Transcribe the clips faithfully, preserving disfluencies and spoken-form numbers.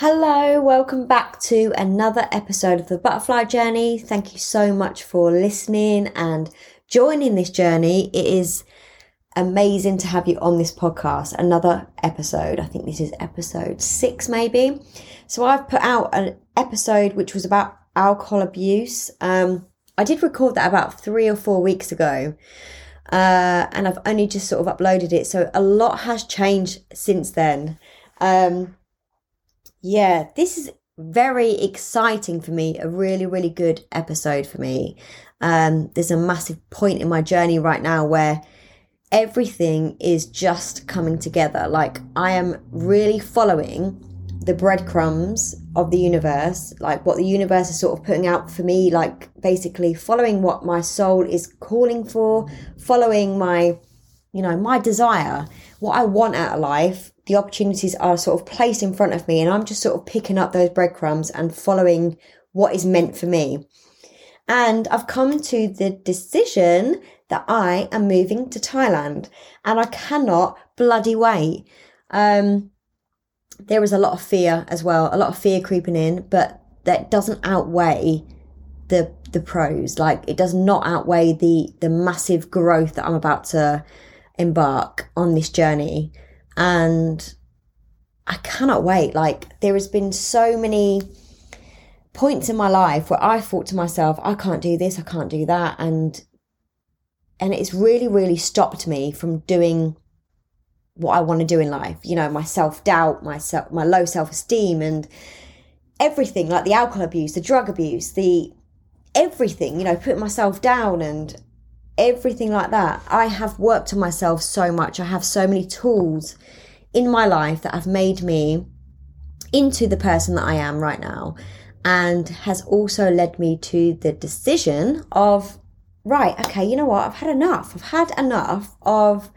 Hello, welcome back to another episode of the Butterfly Journey. Thank you so much for listening and joining this journey. It is amazing to have you on this podcast. Another episode. I think this is episode six, maybe. So I've put out an episode which was about alcohol abuse. Um, I did record that about three or four weeks ago, uh, and I've only just sort of uploaded it. So a lot has changed since then. Um, Yeah, this is very exciting for me, a really, really good episode for me. Um, there's a massive point in my journey right now where everything is just coming together. Like, I am really following the breadcrumbs of the universe, like what the universe is sort of putting out for me, like basically following what my soul is calling for, following my, you know, my desire, what I want out of life. The opportunities are sort of placed in front of me, and I'm just sort of picking up those breadcrumbs and following what is meant for me. And I've come to the decision that I am moving to Thailand, and I cannot bloody wait. Um, there is a lot of fear as well, a lot of fear creeping in, but that doesn't outweigh the the pros. Like, it does not outweigh the the massive growth that I'm about to embark on this journey. And I cannot wait. Like, there has been so many points in my life where I thought to myself, I can't do this, I can't do that. And and it's really, really stopped me from doing what I want to do in life. You know, my self-doubt, my, self, my low self-esteem and everything, like the alcohol abuse, the drug abuse, the everything, you know, putting myself down and everything like that. I have worked on myself so much. I have so many tools in my life that have made me into the person that I am right now, and has also led me to the decision of, right, okay, you know what? I've had enough. I've had enough of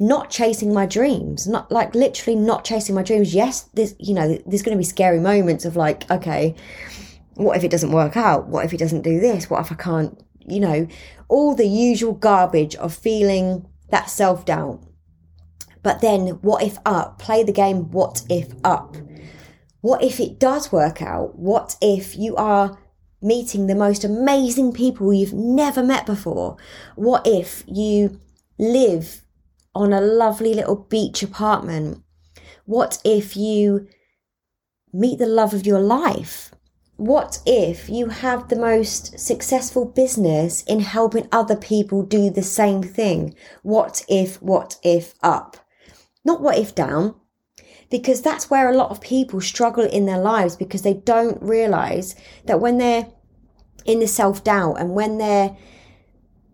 not chasing my dreams, not like literally not chasing my dreams. Yes, there's, you know, there's going to be scary moments of like, okay, what if it doesn't work out? What if it doesn't do this? What if I can't? You know, all the usual garbage of feeling that self-doubt. But then what if up? Play the game what if up. What if it does work out? What if you are meeting the most amazing people you've never met before? What if you live on a lovely little beach apartment? What if you meet the love of your life? What if you have the most successful business in helping other people do the same thing? What if, what if up? Not what if down, because that's where a lot of people struggle in their lives, because they don't realize that when they're in the self-doubt and when they're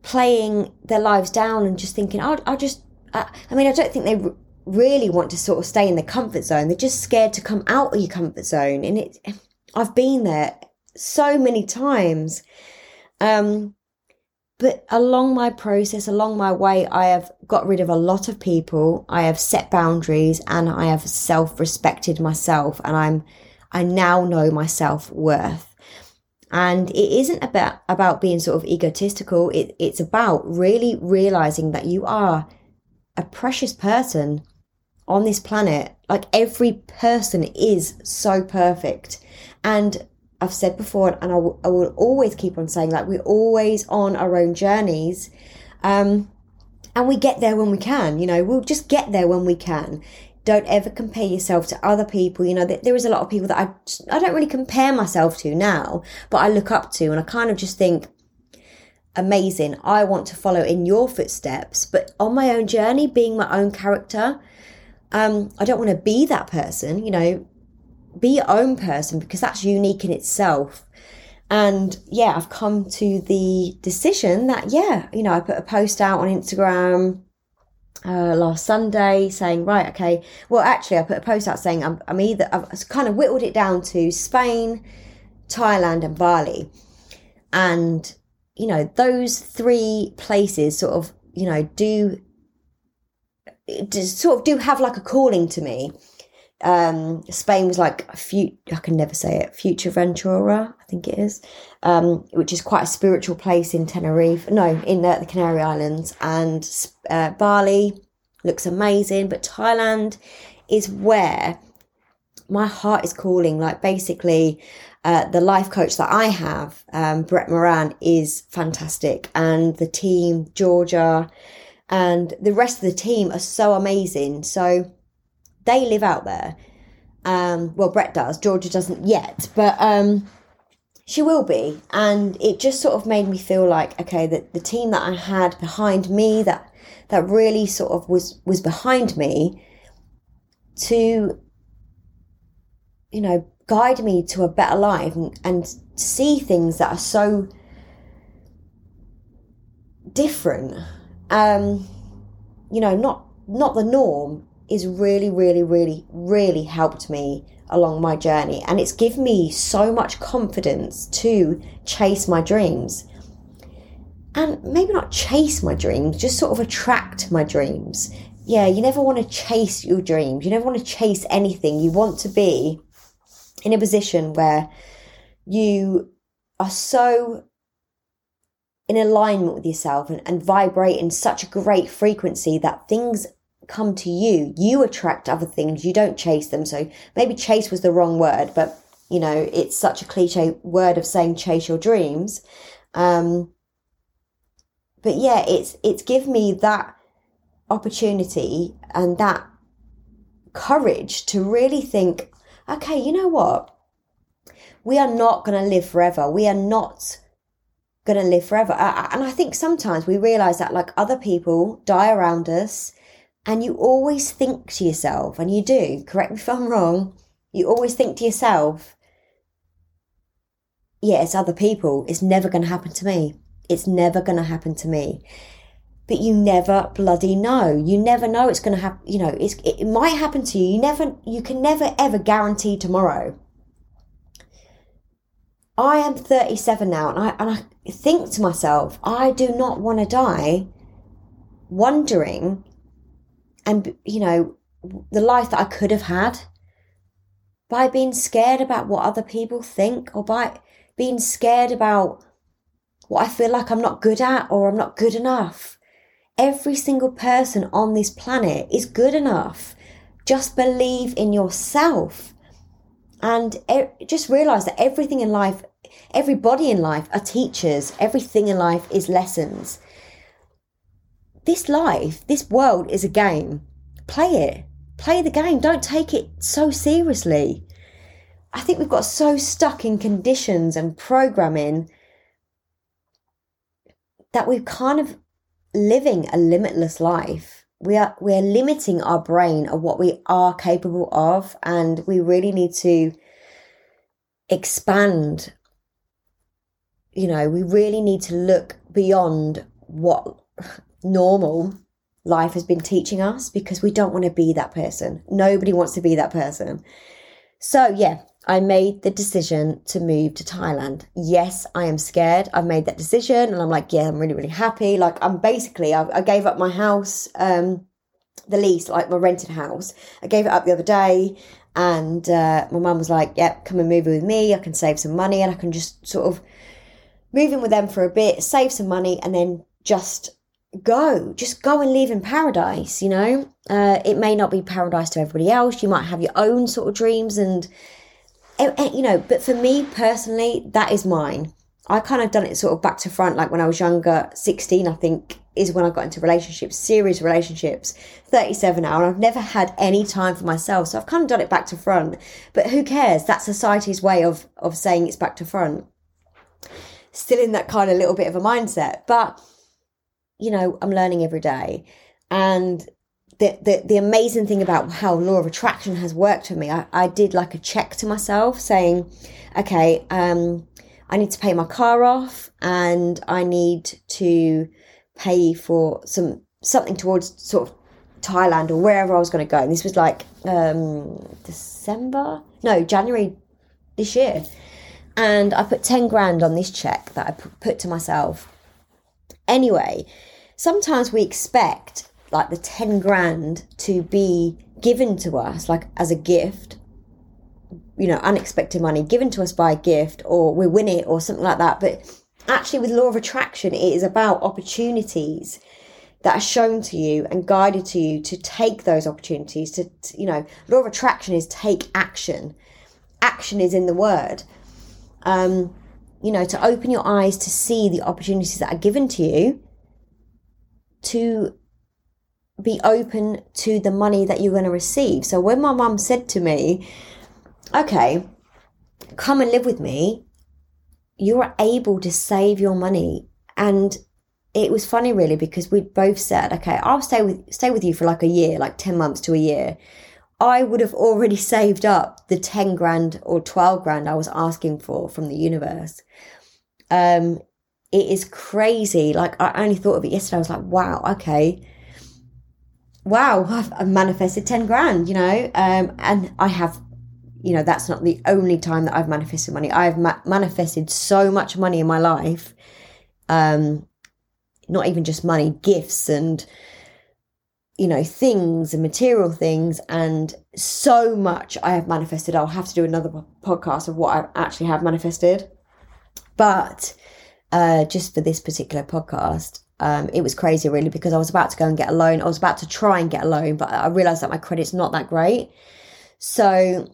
playing their lives down and just thinking, I'll, I'll just, I, I mean, I don't think they r- really want to sort of stay in the comfort zone. They're just scared to come out of your comfort zone. And it, I've been there so many times. Um, but along my process, along my way, I have got rid of a lot of people. I have set boundaries, and I have self-respected myself. And I'm, I now know my self-worth. And it isn't about, about being sort of egotistical. It, it's about really realizing that you are a precious person on this planet. Like, every person is so perfect. And I've said before, and I, w- I will always keep on saying, like, we're always on our own journeys. Um, and we get there when we can, you know, we'll just get there when we can. Don't ever compare yourself to other people. You know, th- there is a lot of people that I, just, I don't really compare myself to now, but I look up to, and I kind of just think, amazing. I want to follow in your footsteps, but on my own journey, being my own character. Um, I don't want to be that person, you know. Be your own person, because that's unique in itself. And yeah, I've come to the decision that, yeah, you know, I put a post out on Instagram uh, last Sunday saying, right, okay, well, actually I put a post out saying I'm, I'm either, I've kind of whittled it down to Spain, Thailand and Bali. And, you know, those three places sort of, you know, do, just sort of do have like a calling to me. Um, Spain was like a few, I can never say it, Fuerteventura, I think it is, um, which is quite a spiritual place in Tenerife, no, in the, the Canary Islands, and uh, Bali looks amazing, but Thailand is where my heart is calling. Like basically, uh, the life coach that I have, um, Brett Moran, is fantastic. And the team, Georgia, and the rest of the team are so amazing. So they live out there. Um, well, Brett does. Georgia doesn't yet, but um, she will be. And it just sort of made me feel like, okay, that the team that I had behind me, that that really sort of was was behind me to, you know, guide me to a better life and, and see things that are so different. Um, you know, not not the norm. Is really, really, really, really helped me along my journey. And it's given me so much confidence to chase my dreams. And maybe not chase my dreams, just sort of attract my dreams. Yeah, you never want to chase your dreams. You never want to chase anything. You want to be in a position where you are so in alignment with yourself and, and vibrate in such a great frequency that things come to you. You attract other things. You don't chase them. So maybe chase was the wrong word, but you know, it's such a cliche word of saying chase your dreams. Um, but yeah, it's, it's given me that opportunity and that courage to really think, okay, you know what? We are not going to live forever. We are not going to live forever. And I think sometimes we realize that, like, other people die around us. And you always think to yourself, and you do, correct me if I'm wrong, you always think to yourself, yeah, it's other people. It's never going to happen to me. It's never going to happen to me. But you never bloody know. You never know it's going to happen. You know, it's, it, it might happen to you. You never, you can never, ever guarantee tomorrow. I am thirty-seven now, and I, and I think to myself, I do not want to die wondering, and, you know, the life that I could have had by being scared about what other people think, or by being scared about what I feel like I'm not good at or I'm not good enough. Every single person on this planet is good enough. Just believe in yourself and just realize that everything in life, everybody in life are teachers. Everything in life is lessons. This life, this world is a game. Play it. Play the game. Don't take it so seriously. I think we've got so stuck in conditions and programming that we're kind of living a limitless life. We are we're limiting our brain of what we are capable of, and we really need to expand. You know, we really need to look beyond what normal life has been teaching us, because we don't want to be that person. Nobody wants to be that person. So yeah, I made the decision to move to Thailand. Yes, I am scared. I've made that decision, and I'm like, yeah, I'm really, really happy. Like, I'm basically, I, I gave up my house, um, the lease, like my rented house. I gave it up the other day, and uh, my mum was like, yep, yeah, come and move with me. I can save some money, and I can just sort of move in with them for a bit, save some money, and then just go just go and live in paradise. You know, uh it may not be paradise to everybody else. You might have your own sort of dreams, and, and, and you know, but for me personally, that is mine. I kind of done it sort of back to front. Like when I was younger, sixteen I think is when I got into relationships, serious relationships. Thirty-seven now, and I've never had any time for myself, so I've kind of done it back to front. But who cares? That's society's way of of saying it's back to front. Still in that kind of little bit of a mindset, but you know, I'm learning every day. And the, the the amazing thing about how law of attraction has worked for me, I, I did like a check to myself saying, okay, um, I need to pay my car off, and I need to pay for some something towards sort of Thailand or wherever I was going to go. And this was like um, December, no, January this year. And I put ten grand on this check that I put to myself. Anyway, sometimes we expect like the ten grand to be given to us, like as a gift, you know, unexpected money given to us by a gift, or we win it or something like that. But actually with law of attraction, it is about opportunities that are shown to you and guided to you to take those opportunities to, to you know, law of attraction is take action. Action is in the word. Um, you know, to open your eyes to see the opportunities that are given to you, to be open to the money that you're going to receive. So when my mum said to me, okay, come and live with me, you're able to save your money. And it was funny really, because we both said, okay, I'll stay with stay with you for like a year, like ten months to a year. I would have already saved up the ten grand or twelve grand I was asking for from the universe. Um, it is crazy. Like I only thought of it yesterday. I was like, wow, okay. Wow, I've manifested ten grand, you know, um, and I have, you know, that's not the only time that I've manifested money. I've ma- manifested so much money in my life. Um, not even just money, gifts and, you know, things and material things, and so much I have manifested. I'll have to do another podcast of what I actually have manifested. But uh, just for this particular podcast, Um, it was crazy really, because I was about to go and get a loan. I was about to try and get a loan, but I realised that my credit's not that great. So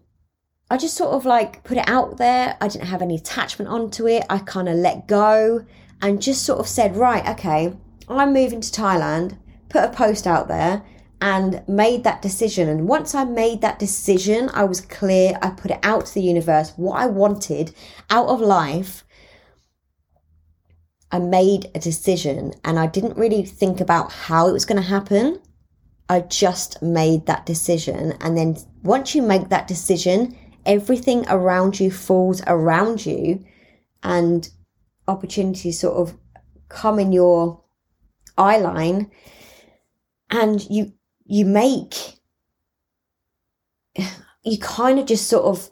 I just sort of like put it out there. I didn't have any attachment onto it. I kind of let go and just sort of said, right, okay, I'm moving to Thailand, put a post out there and made that decision. And once I made that decision, I was clear. I put it out to the universe, what I wanted out of life. I made a decision and I didn't really think about how it was going to happen. I just made that decision. And then once you make that decision, everything around you falls around you and opportunities sort of come in your eye line and you, you make, you kind of just sort of,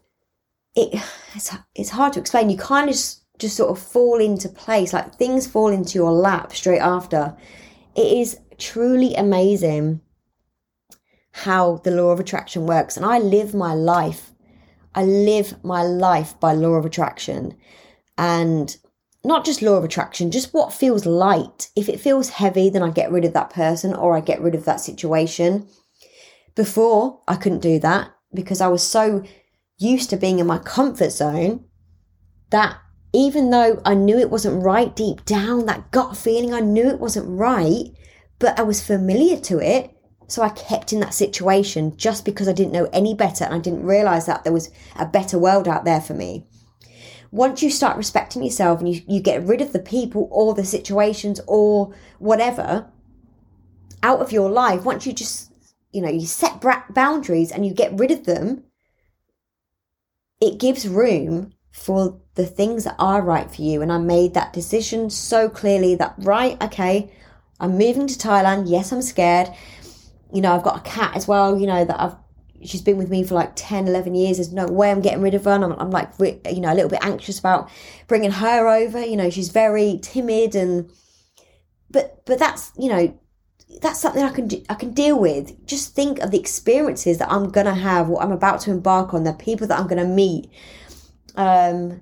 it, it's, it's hard to explain. You kind of just, just sort of fall into place, like things fall into your lap straight after. It is truly amazing how the law of attraction works. And I live my life. I live my life by law of attraction. And not just law of attraction, just what feels light. If it feels heavy, then I get rid of that person or I get rid of that situation. Before, I couldn't do that because I was so used to being in my comfort zone that even though I knew it wasn't right deep down, that gut feeling, I knew it wasn't right, but I was familiar to it. So I kept in that situation just because I didn't know any better. And I didn't realize that there was a better world out there for me. Once you start respecting yourself and you, you get rid of the people or the situations or whatever out of your life, once you just, you know, you set boundaries and you get rid of them, it gives room for the things that are right for you. And I made that decision so clearly that, right, okay, I'm moving to Thailand. Yes, I'm scared. You know, I've got a cat as well, you know, that I've, she's been with me for like ten, eleven years. There's no way I'm getting rid of her. And I'm, I'm like, you know, a little bit anxious about bringing her over. You know, she's very timid and, but, but that's, you know, that's something I can do, I can deal with. Just think of the experiences that I'm going to have, what I'm about to embark on, the people that I'm going to meet. Um,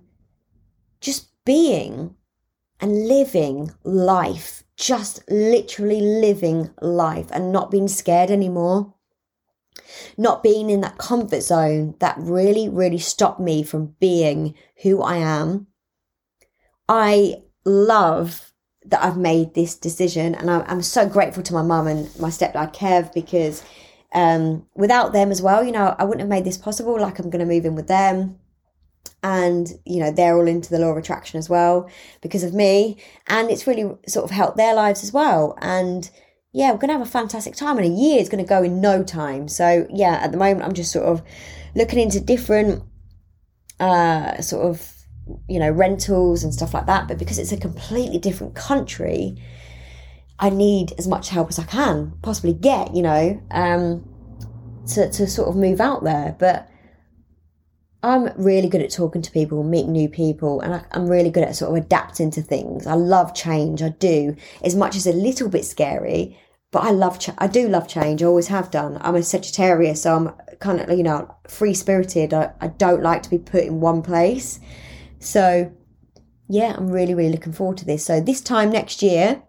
just being and living life, just literally living life and not being scared anymore, not being in that comfort zone that really, really stopped me from being who I am. I love that I've made this decision and I'm, I'm so grateful to my mum and my stepdad Kev because um, without them as well, you know, I wouldn't have made this possible. Like I'm going to move in with them. And, you know, they're all into the law of attraction as well because of me. And it's really sort of helped their lives as well. And, yeah, we're going to have a fantastic time. And a year is going to go in no time. So, yeah, at the moment, I'm just sort of looking into different uh, sort of, you know, rentals and stuff like that. But because it's a completely different country, I need as much help as I can possibly get, you know, um, to, to sort of move out there. But I'm really good at talking to people, meeting new people, and I, I'm really good at sort of adapting to things. I love change. I do, as much as a little bit scary, but I love, ch- I do love change. I always have done. I'm a Sagittarius, so I'm kind of, you know, free spirited. I, I don't like to be put in one place. So yeah, I'm really, really looking forward to this. So this time next year,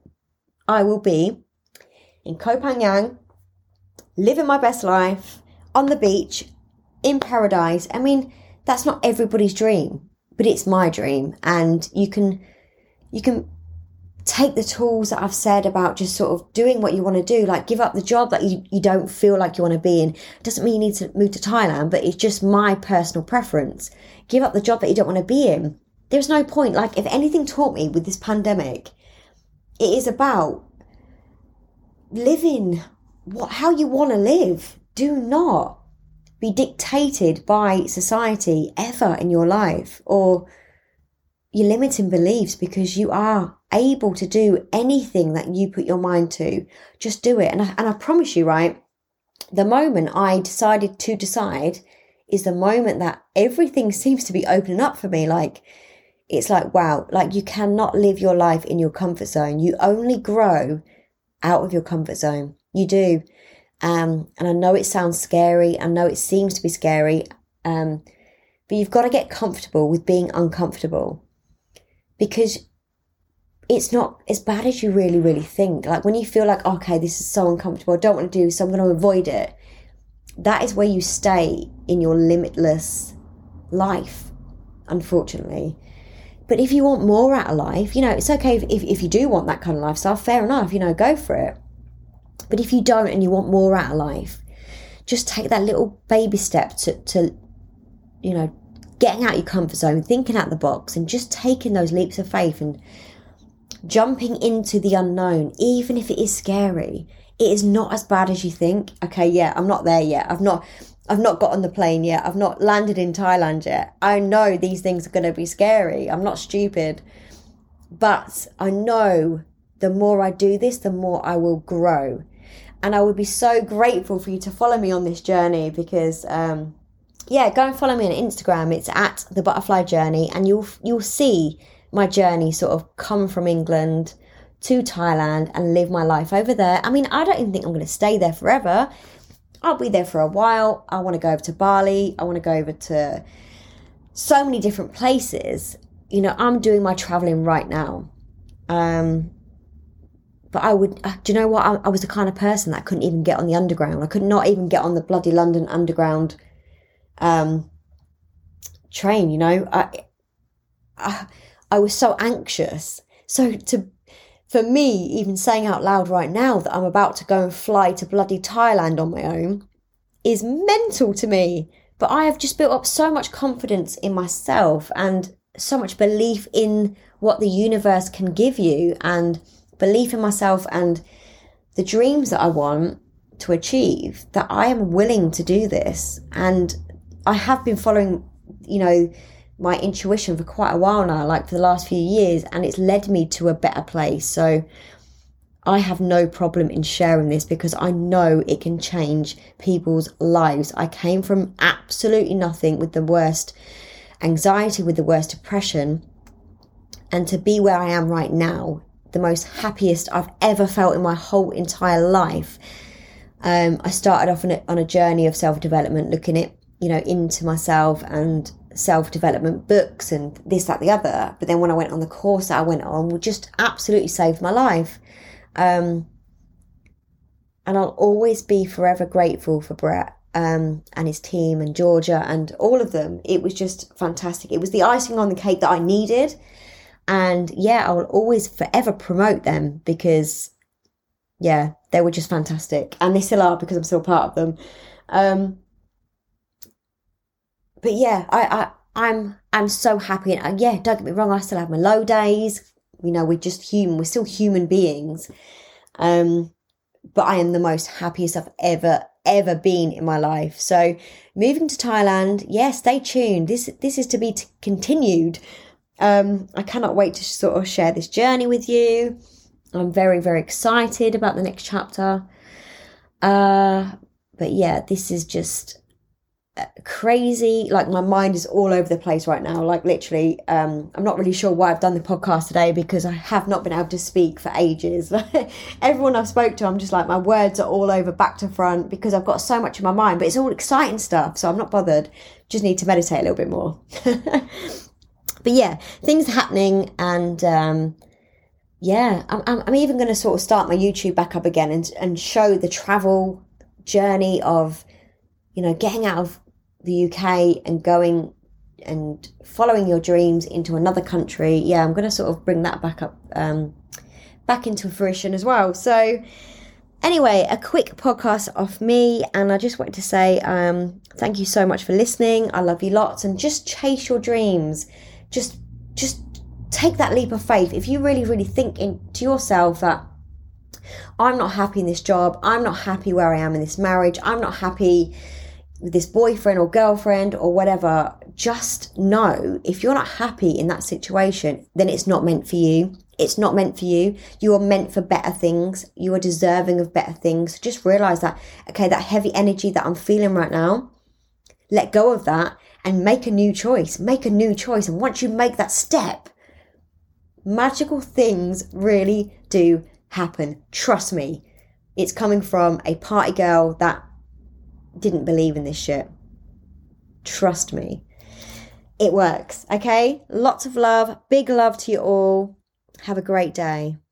I will be in Koh Phangan, living my best life, on the beach, in paradise. I mean, that's not everybody's dream, but it's my dream. And you can, you can take the tools that I've said about just sort of doing what you want to do, like give up the job that you, you don't feel like you want to be in. It doesn't mean you need to move to Thailand, but it's just my personal preference. Give up the job that you don't want to be in. There's no point. Like, if anything taught me with this pandemic, it is about living what how you want to live. Do not be dictated by society ever in your life or your limiting beliefs, because you are able to do anything that you put your mind to. Just do it. And I, and I promise you, right, the moment I decided to decide is the moment that everything seems to be opening up for me. Like, it's like, wow, like you cannot live your life in your comfort zone. You only grow out of your comfort zone. You do. Um, and I know it sounds scary. I know it seems to be scary. Um, but you've got to get comfortable with being uncomfortable, because it's not as bad as you really, really think. Like, when you feel like, okay, this is so uncomfortable, I don't want to do this, so I'm going to avoid it. That is where you stay in your limitless life, unfortunately. But if you want more out of life, you know, it's okay if, if, if you do want that kind of lifestyle, fair enough, you know, go for it. But if you don't and you want more out of life, just take that little baby step to, to you know, getting out your comfort zone, thinking out the box, and just taking those leaps of faith and jumping into the unknown, even if it is scary. It is not as bad as you think. Okay, yeah, I'm not there yet. I've not... I've not got on the plane yet. I've not landed in Thailand yet. I know these things are going to be scary. I'm not stupid. But I know the more I do this, the more I will grow. And I would be so grateful for you to follow me on this journey, because, um, yeah, go and follow me on Instagram. It's at the Butterfly Journey. And you'll you'll see my journey sort of come from England to Thailand and live my life over there. I mean, I don't even think I'm going to stay there forever. I'll be there for a while. I want to go over to Bali. I want to go over to so many different places. You know, I'm doing my traveling right now. Um, but I would, uh, do you know what? I, I was the kind of person that couldn't even get on the underground. I could not even get on the bloody London Underground um, train, you know. I, I I was so anxious. So to For me, even saying out loud right now that I'm about to go and fly to bloody Thailand on my own is mental to me. But I have just built up so much confidence in myself and so much belief in what the universe can give you, and belief in myself and the dreams that I want to achieve, that I am willing to do this. And I have been following, you know, my intuition for quite a while now, like for the last few years, and it's led me to a better place. So I have no problem in sharing this, because I know it can change people's lives. I came from absolutely nothing, with the worst anxiety, with the worst depression, and to be where I am right now, the most happiest I've ever felt in my whole entire life. Um, I started off on a, on a journey of self-development, looking at, you know, into myself and self-development books and this, that, the other. But then when I went on the course that I went on, just absolutely saved my life. Um, and I'll always be forever grateful for Brett um, and his team and Georgia and all of them. It was just fantastic. It was the icing on the cake that I needed. And yeah, I will always forever promote them, because yeah, they were just fantastic. And they still are, because I'm still part of them. Um, But yeah, I, I, I'm I'm so happy. And yeah, don't get me wrong, I still have my low days. You know, we're just human. We're still human beings. Um, but I am the most happiest I've ever, ever been in my life. So moving to Thailand, yeah, stay tuned. This this is to be t- continued. Um, I cannot wait to sort of share this journey with you. I'm very, very excited about the next chapter. Uh, but yeah, this is just crazy. Like, my mind is all over the place right now. Like, literally, um I'm not really sure why I've done the podcast today, because I have not been able to speak for ages. Everyone I've spoke to, I'm just like, my words are all over, back to front, because I've got so much in my mind, but it's all exciting stuff, so I'm not bothered. Just need to meditate a little bit more. But yeah, things are happening, and um yeah, I'm, I'm even going to sort of start my YouTube back up again and and show the travel journey of, you know, getting out of the U K and going and following your dreams into another country. Yeah, I'm going to sort of bring that back up, um, back into fruition as well. So anyway, a quick podcast off me. And I just wanted to say um, thank you so much for listening. I love you lots. And just chase your dreams. Just, just take that leap of faith. If you really, really think in, to yourself that I'm not happy in this job, I'm not happy where I am in this marriage, I'm not happy with this boyfriend or girlfriend or whatever, just know if you're not happy in that situation, then it's not meant for you. It's not meant for you. You are meant for better things. You are deserving of better things. Just realize that, okay, that heavy energy that I'm feeling right now, let go of that and make a new choice. Make a new choice. And once you make that step, magical things really do happen. Trust me. It's coming from a party girl that didn't believe in this shit. Trust me. It works. Okay? Lots of love. Big love to you all. Have a great day.